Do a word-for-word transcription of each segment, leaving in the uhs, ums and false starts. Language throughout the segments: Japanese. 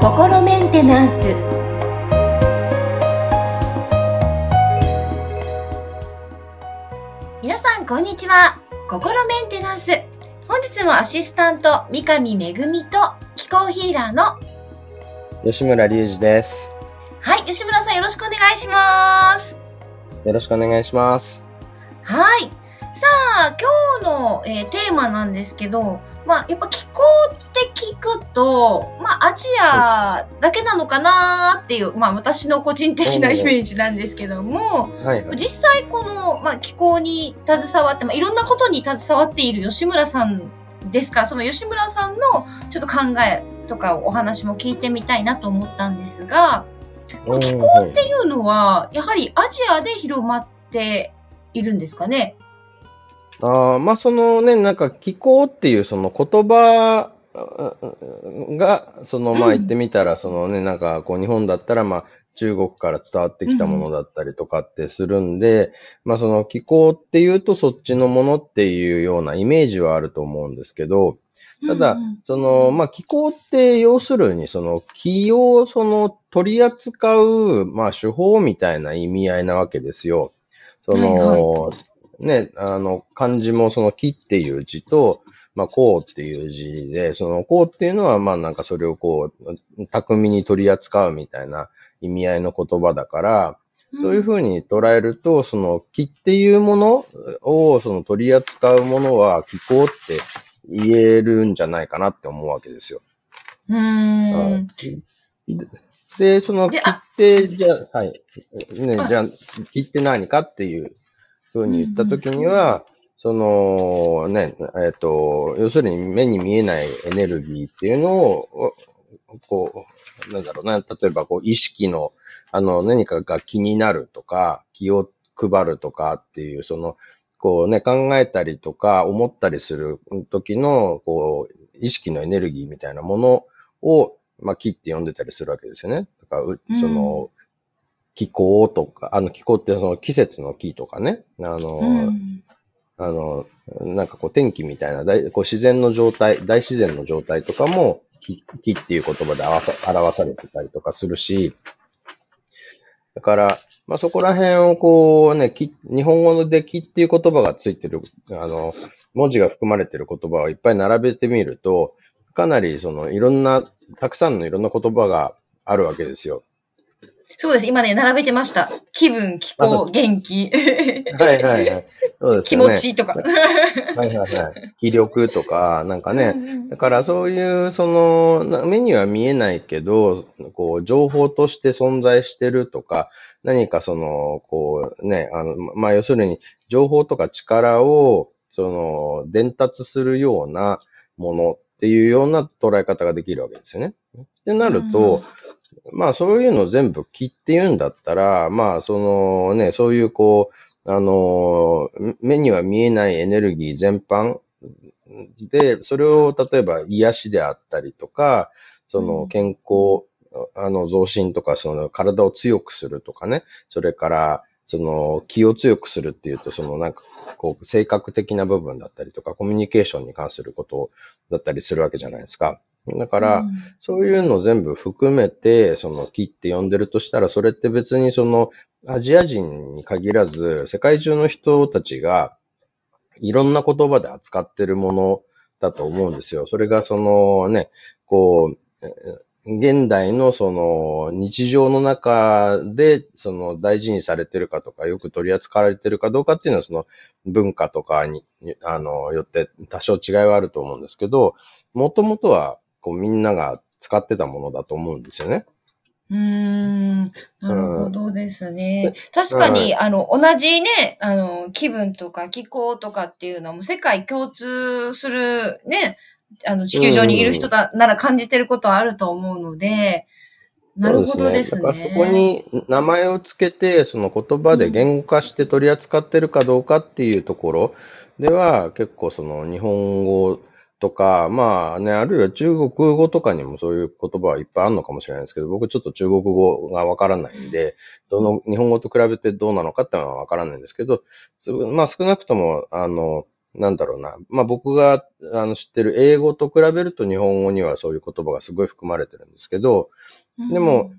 心メンテナンス。皆さんこんにちは。心メンテナンス、本日もアシスタント三上めぐみと気候ヒーラーの吉村隆二です。はい、吉村さんよろしくお願いします。よろしくお願いします。はい、さあ今日の、えー、テーマなんですけど、まあ、やっぱ気候って聞くと、まあ、アジアだけなのかなっていう、まあ、私の個人的なイメージなんですけども、はいはい、実際この、まあ、気候に携わって、まあ、いろんなことに携わっている吉村さんですから、その吉村さんのちょっと考えとかお話も聞いてみたいなと思ったんですが、気候っていうのはやはりアジアで広まっているんですかね。あまあそのね、なんか気候っていうその言葉がそのまあ言ってみたらそのね、なんかこう日本だったらまあ中国から伝わってきたものだったりとかってするんで、まあその気候っていうとそっちのものっていうようなイメージはあると思うんですけど、ただそのまあ気候って要するにその気をその取り扱うまあ手法みたいな意味合いなわけですよ。そのね、あの、漢字もその木っていう字と、まあ、こうっていう字で、そのこうっていうのは、まあなんかそれをこう、巧みに取り扱うみたいな意味合いの言葉だから、そういうふうに捉えると、その木っていうものをその取り扱うものは気候って言えるんじゃないかなって思うわけですよ。うーん。で、その木って、じゃあ、はい。ね、じゃあ、木って何かっていう。ふうに言ったときには、そのね、えっと、要するに目に見えないエネルギーっていうのを、こう、なんだろうな、例えばこう意識の、あの、何かが気になるとか、気を配るとかっていう、その、こうね、考えたりとか思ったりするときの、こう、意識のエネルギーみたいなものを、まあ、気って呼んでたりするわけですよね。だから、その、うん気候とか、あの気候ってその季節の気とかね、あの、うん、あの、なんかこう天気みたいな、大こう自然の状態、大自然の状態とかも気、気っていう言葉で表さ、表されてたりとかするし、だから、まあ、そこら辺をこうね、気、日本語で気っていう言葉がついてる、あの、文字が含まれてる言葉をいっぱい並べてみると、かなりそのいろんな、たくさんのいろんな言葉があるわけですよ。そうです。今ね、並べてました。気分、気候、元気。はいはいはい。そうですね、気持ちとか。はいはいはい。気力とか、なんかね。うんうん、だからそういう、その、目には見えないけど、こう、情報として存在してるとか、何かその、こうね、あの、まあ、要するに、情報とか力を、その、伝達するようなものっていうような捉え方ができるわけですよね。ってなると、うんまあそういうの全部気って言うんだったら、まあそのね、そういうこう、あの、目には見えないエネルギー全般で、それを例えば癒しであったりとか、その健康、あの増進とか、その体を強くするとかね、それから、その気を強くするっていうと、そのなんかこう性格的な部分だったりとか、コミュニケーションに関することだったりするわけじゃないですか。だから、うん、そういうの全部含めて、その気って呼んでるとしたら、それって別にそのアジア人に限らず、世界中の人たちがいろんな言葉で扱ってるものだと思うんですよ。それがそのね、こう、現代のその日常の中でその大事にされてるかとか、よく取り扱われてるかどうかっていうのは、その文化とかに、あの、よって多少違いはあると思うんですけど、もともとは、こうみんなが使ってたものだと思うんですよね。うーん、なるほどですね。うん、確かに、うん、あの、同じね、あの、気分とか気候とかっていうのはもう世界共通するね、あの、地球上にいる人だ、うん、なら感じてることはあると思うので、なるほどですね。だからそこに名前をつけて、その言葉で言語化して取り扱ってるかどうかっていうところでは、結構その日本語、とか、まあね、あるいは中国語とかにもそういう言葉はいっぱいあるのかもしれないですけど、僕ちょっと中国語がわからないんで、どの、日本語と比べてどうなのかってのはわからないんですけど、まあ少なくとも、あの、なんだろうな。まあ、僕があの知ってる英語と比べると日本語にはそういう言葉がすごい含まれてるんですけど、でも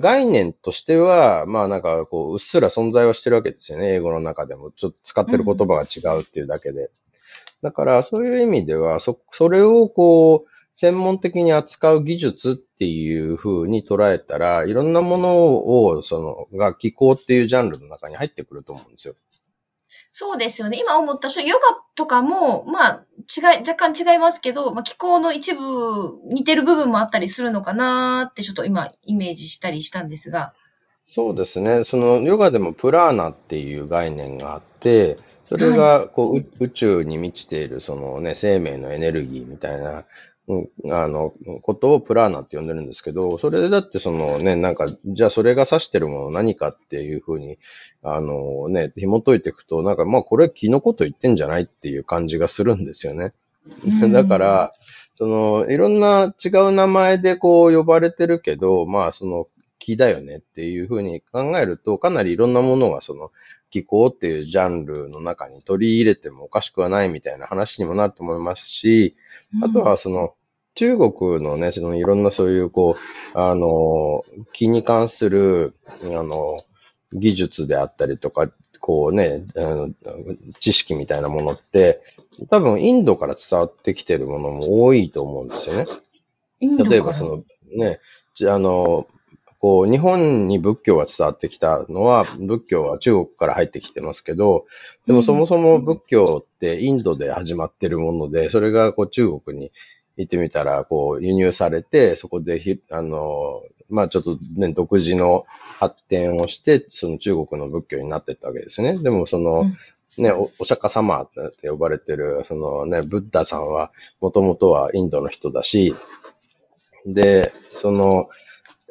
概念としては、まあなんかこう、うっすら存在はしてるわけですよね。英語の中でも。ちょっと使ってる言葉が違うっていうだけで。だからそういう意味では、そ、それをこう、専門的に扱う技術っていう風に捉えたら、いろんなものを、その、が気候っていうジャンルの中に入ってくると思うんですよ。そうですよね。今思った、ヨガとかも、まあ、違い、若干違いますけど、まあ、気候の一部、似てる部分もあったりするのかなって、ちょっと今、イメージしたりしたんですが。そうですね。その、ヨガでもプラーナっていう概念があって、それが、こう、はい、宇宙に満ちている、そのね、生命のエネルギーみたいな、あの、ことをプラーナって呼んでるんですけど、それでだってそのね、なんか、じゃあそれが指してるもの何かっていうふうに、あのね、紐解いていくと、なんかまあこれ気のこと言ってんじゃないっていう感じがするんですよね。だから、その、いろんな違う名前でこう呼ばれてるけど、まあその気だよねっていうふうに考えると、かなりいろんなものがその、気候っていうジャンルの中に取り入れてもおかしくはないみたいな話にもなると思いますし、あとはその中国のね、そのいろんなそういうこう、あの、気に関する、あの、技術であったりとか、こうね、あの知識みたいなものって、多分インドから伝わってきてるものも多いと思うんですよね。例えばそのね、あの、こう日本に仏教が伝わってきたのは、仏教は中国から入ってきてますけど、でもそもそも仏教ってインドで始まってるもので、それがこう中国に行ってみたら、こう輸入されて、そこでひ、あの、まあちょっとね、独自の発展をして、その中国の仏教になってったわけですね。でもその、うんね、お、お釈迦様って呼ばれてる、そのね、ブッダさんは、もともとはインドの人だし、で、その、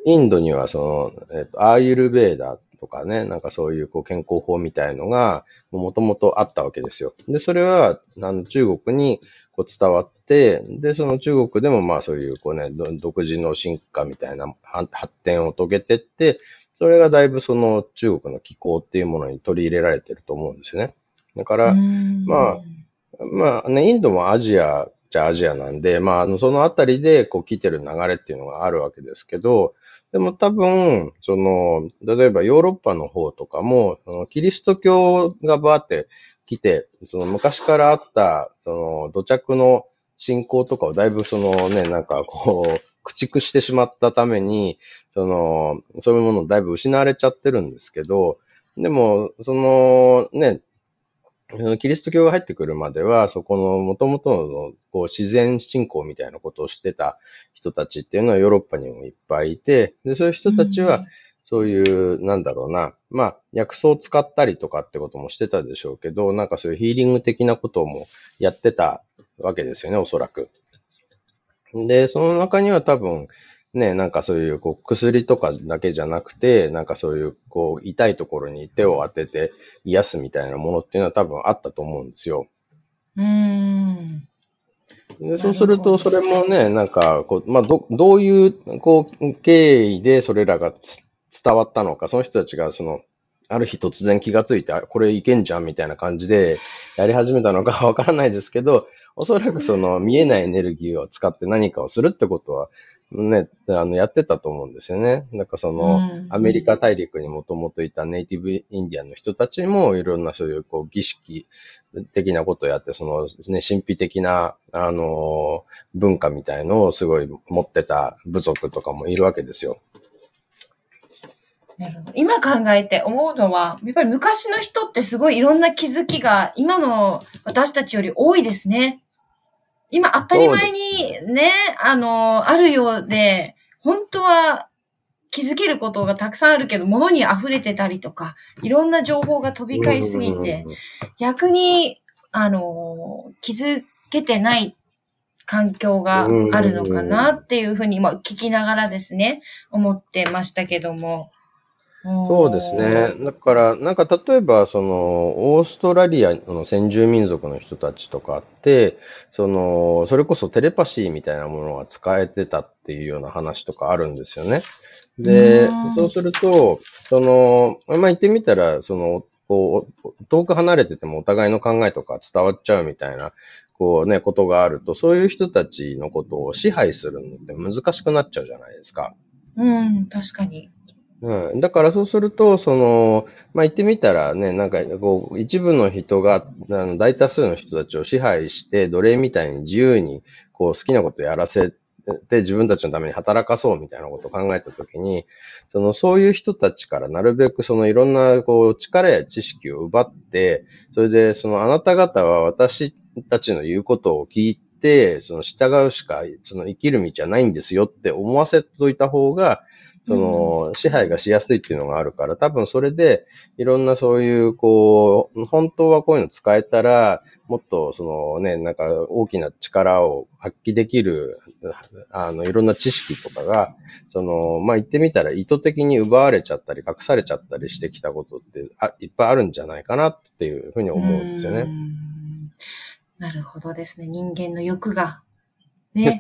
インドにはその、えっと、アーユルベーダとかね、なんかそういうこう健康法みたいのが、もともとあったわけですよ。で、それは、あの、中国にこう伝わって、で、その中国でもまあそういうこうね、独自の進化みたいな発展を遂げてって、それがだいぶその中国の気候っていうものに取り入れられてると思うんですよね。だから、まあ、まあね、インドもアジア、じゃあアジアなんで、まあ、あの、そのあたりでこう来てる流れっていうのがあるわけですけど、でも多分、その、例えばヨーロッパの方とかも、そのキリスト教がバーって来て、その昔からあった、その土着の信仰とかをだいぶそのね、なんかこう、駆逐してしまったために、その、そういうものをだいぶ失われちゃってるんですけど、でも、そのね、キリスト教が入ってくるまでは、そこの元々のこう自然信仰みたいなことをしてた人たちっていうのはヨーロッパにもいっぱいいて、で、そういう人たちは、そういう、なんだろうな、まあ、薬草を使ったりとかってこともしてたでしょうけど、なんかそういうヒーリング的なこともやってたわけですよね、おそらく。で、その中には多分、ね、なんかそういう、こう、薬とかだけじゃなくて、なんかそういう、こう、痛いところに手を当てて癒すみたいなものっていうのは多分あったと思うんですよ。うーん。で、そうすると、それもね、なんか、こう、まあ、ど、どういう、こう、経緯でそれらが伝わったのか、その人たちが、その、ある日突然気がついて、これいけんじゃんみたいな感じで、やり始めたのかわからないですけど、おそらくその、見えないエネルギーを使って何かをするってことは、ね、あの、やってたと思うんですよね。なんかその、うん、アメリカ大陸にもともといたネイティブインディアンの人たちも、いろんなそういう、こう、儀式的なことをやって、その、ね、神秘的な、あの、文化みたいのをすごい持ってた部族とかもいるわけですよ。なるほど。今考えて思うのは、やっぱり昔の人ってすごいいろんな気づきが、今の私たちより多いですね。今、当たり前にね、あの、あるようで、本当は気づけることがたくさんあるけど、物に溢れてたりとか、いろんな情報が飛び交いすぎて、逆に、あの、気づけてない環境があるのかなっていうふうに、まあ、聞きながらですね、思ってましたけども。そうですね。だから、なんか例えば、その、オーストラリアの先住民族の人たちとかって、その、それこそテレパシーみたいなものが使えてたっていうような話とかあるんですよね。で、そうすると、その、まあ、言ってみたら、その、こう、遠く離れててもお互いの考えとか伝わっちゃうみたいな、こうね、ことがあると、そういう人たちのことを支配するのって難しくなっちゃうじゃないですか。うん、確かに。うん、だからそうすると、その、まあ、言ってみたらね、なんかこう、一部の人が、あの大多数の人たちを支配して、奴隷みたいに自由に、こう、好きなことをやらせて、自分たちのために働かそうみたいなことを考えたときに、その、そういう人たちからなるべくそのいろんな、こう、力や知識を奪って、それで、その、あなた方は私たちの言うことを聞いて、で、その従うしか、その生きる道はないんですよって思わせといた方が、その支配がしやすいっていうのがあるから、多分それでいろんなそういう、こう、本当はこういうの使えたら、もっとそのね、なんか大きな力を発揮できる、あの、いろんな知識とかが、その、まあ、言ってみたら意図的に奪われちゃったり、隠されちゃったりしてきたことって、あ、いっぱいあるんじゃないかなっていうふうに思うんですよね。なるほどですね。人間の欲が。ね。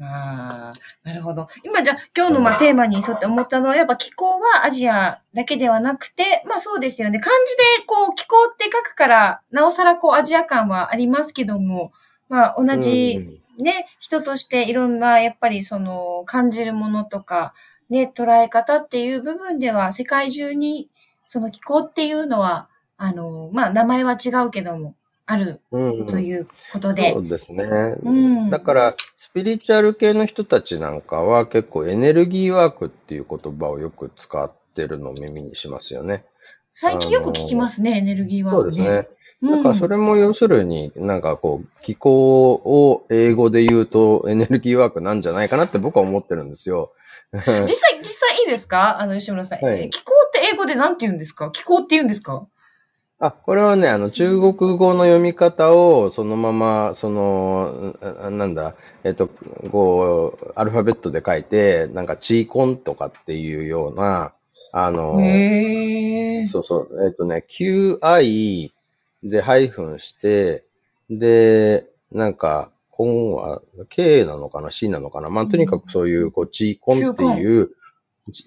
ああ、なるほど。今じゃあ、今日のまあテーマに沿って思ったのは、やっぱ気候はアジアだけではなくて、まあそうですよね。漢字でこう気候って書くから、なおさらこうアジア感はありますけども、まあ同じね、人としていろんなやっぱりその感じるものとか、ね、捉え方っていう部分では世界中にその気候っていうのは、あの、まあ、名前は違うけども、あるということで。うんうん、そうですね。うん、だから、スピリチュアル系の人たちなんかは結構エネルギーワークっていう言葉をよく使ってるのを耳にしますよね。最近よく聞きますね、エネルギーワークね。そうですね。だからそれも要するに、なんかこう、気候を英語で言うとエネルギーワークなんじゃないかなって僕は思ってるんですよ。実際、実際いいですか？あの、吉村さん、はい。気候って英語で何て言うんですか？気候って言うんですか？あ、これはね、あの、中国語の読み方を、そのまま、その、なんだ、えっと、こう、アルファベットで書いて、なんか、チーコンとかっていうような、あの、へーそうそう、えっとね、キューアイ でハイフンして、で、なんか、コンは、K なのかな、C なのかな、まあ、とにかくそういう、こう、チーコンっていう、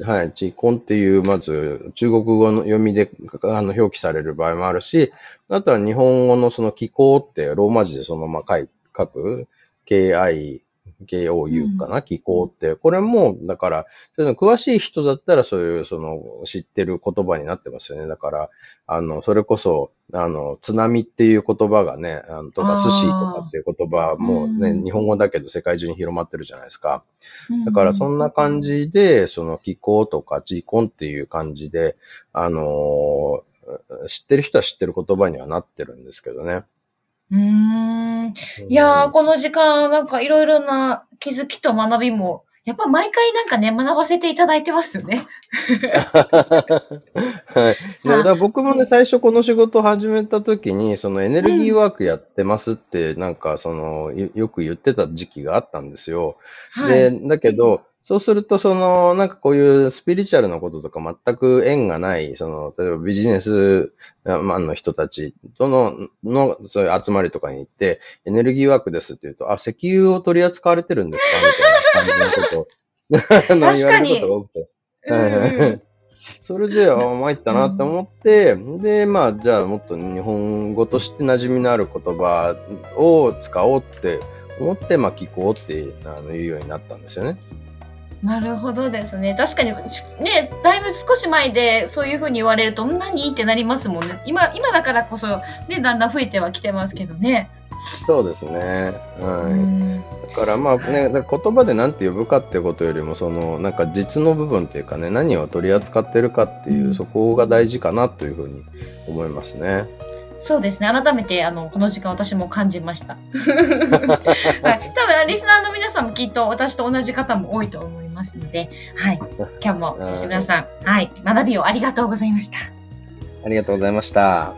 はい、チーコンっていう、まず、中国語の読みで、あの、表記される場合もあるし、あとは日本語のその気候って、ローマ字でそのまま書く、ケーアイケーオーユー かな、うん、気候って。これも、だから、そういうの詳しい人だったら、そういう、その、知ってる言葉になってますよね。だから、あの、それこそ、あの、津波っていう言葉がね、あのとか、寿司とかっていう言葉もね、うん、日本語だけど世界中に広まってるじゃないですか。だから、そんな感じで、その、気候とか、地コンっていう感じで、あのー、知ってる人は知ってる言葉にはなってるんですけどね。うーんいやー、この時間、なんかいろいろな気づきと学びも、やっぱ毎回なんかね、学ばせていただいてますよね。はい。だから僕もね、最初この仕事を始めた時に、そのエネルギーワークやってますって、なんかその、よく言ってた時期があったんですよ。で、だけど、そうすると、その、なんかこういうスピリチュアルなこととか全く縁がない、その、例えばビジネスマンの人たちとの、の、そういう集まりとかに行って、エネルギーワークですって言うと、あ、石油を取り扱われてるんですかみたいな感じのことを、の言われることが多くて。うんそれで、ああ、参ったなって思って、で、まあ、じゃあもっと日本語として馴染みのある言葉を使おうって思って、まあ、聞こうってあの言うようになったんですよね。なるほどですね。確かに、ね、だいぶ少し前でそういうふうに言われると、何ってなりますもんね。今、今だからこそ、ね、だんだん増えてはきてますけどね。そうですね。はい。だからまあね、言葉で何て呼ぶかってことよりも、その、なんか実の部分っていうかね、何を取り扱ってるかっていう、そこが大事かなというふうに思いますね。そうですね。改めて、あの、この時間私も感じました。はい。多分、リスナーの皆さんもきっと私と同じ方も多いと思いますので、はい。今日も吉村さん、はい。学びをありがとうございました。ありがとうございました。